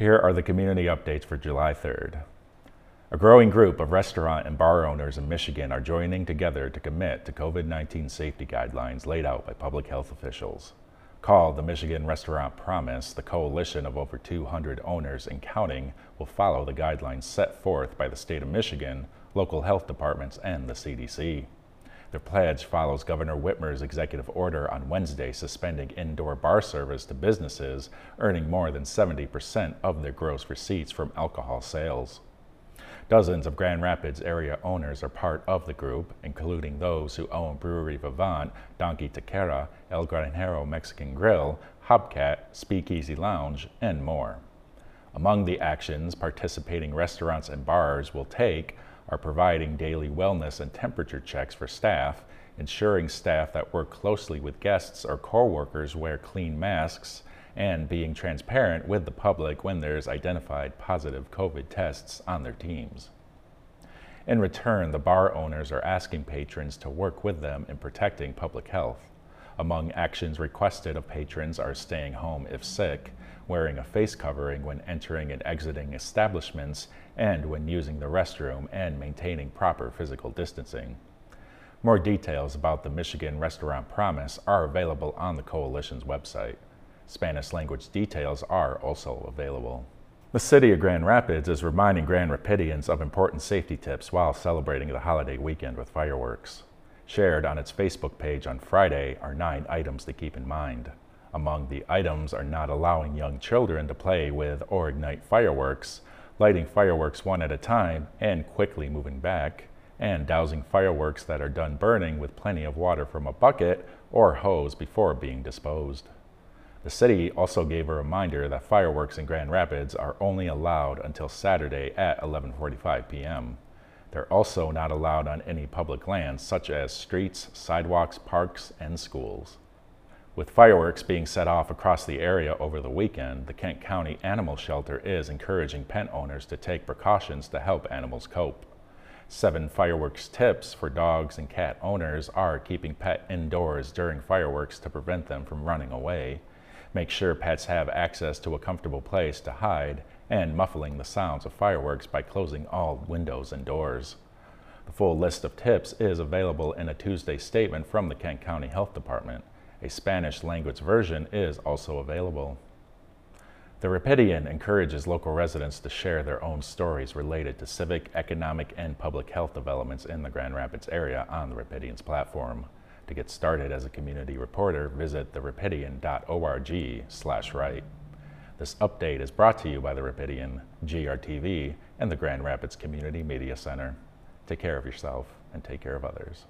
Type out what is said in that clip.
Here are the community updates for July 3rd. A growing group of restaurant and bar owners in Michigan are joining together to commit to COVID-19 safety guidelines laid out by public health officials. Called the Michigan Restaurant Promise, the coalition of over 200 owners and counting will follow the guidelines set forth by the state of Michigan, local health departments, and the CDC. Their pledge follows Governor Whitmer's executive order on Wednesday suspending indoor bar service to businesses earning more than 70% of their gross receipts from alcohol sales. Dozens of Grand Rapids area owners are part of the group, including those who own Brewery Vivant, Donkey Taqueria, El Granjero Mexican Grill, HopCat, Speakeasy Lounge, and more. Among the actions participating restaurants and bars will take are providing daily wellness and temperature checks for staff, ensuring staff that work closely with guests or coworkers wear clean masks, and being transparent with the public when there's identified positive COVID tests on their teams. In return, the bar owners are asking patrons to work with them in protecting public health. Among actions requested of patrons are staying home if sick, wearing a face covering when entering and exiting establishments and when using the restroom, and maintaining proper physical distancing. More details about the Michigan Restaurant Promise are available on the coalition's website. Spanish language details are also available. The City of Grand Rapids is reminding Grand Rapidians of important safety tips while celebrating the holiday weekend with fireworks. Shared on its Facebook page on Friday are 9 items to keep in mind. Among the items are not allowing young children to play with or ignite fireworks, lighting fireworks one at a time and quickly moving back, and dousing fireworks that are done burning with plenty of water from a bucket or hose before being disposed. The city also gave a reminder that fireworks in Grand Rapids are only allowed until Saturday at 11:45 p.m. They're also not allowed on any public lands such as streets, sidewalks, parks, and schools. With fireworks being set off across the area over the weekend, the Kent County Animal Shelter is encouraging pet owners to take precautions to help animals cope. 7 fireworks tips for dogs and cat owners are keeping pet indoors during fireworks to prevent them from running away, make sure pets have access to a comfortable place to hide, and muffling the sounds of fireworks by closing all windows and doors. The full list of tips is available in a Tuesday statement from the Kent County Health Department. A Spanish language version is also available. The Rapidian encourages local residents to share their own stories related to civic, economic, and public health developments in the Grand Rapids area on the Rapidian's platform. To get started as a community reporter, visit therapidian.org/write. This update is brought to you by the Rapidian, GRTV, and the Grand Rapids Community Media Center. Take care of yourself and take care of others.